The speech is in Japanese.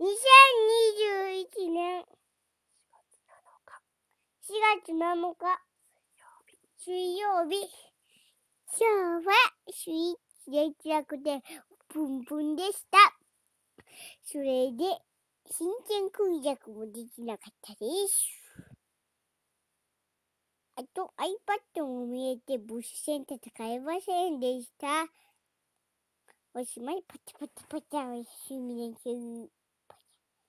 2021年4月7日水曜日、今日はスイッチ楽天プンプンでした。それで真剣空逆もできなかったです。あと iPad も見えて物資戦戦えませんでした。おしまい。パタパタパタおやすみなさい。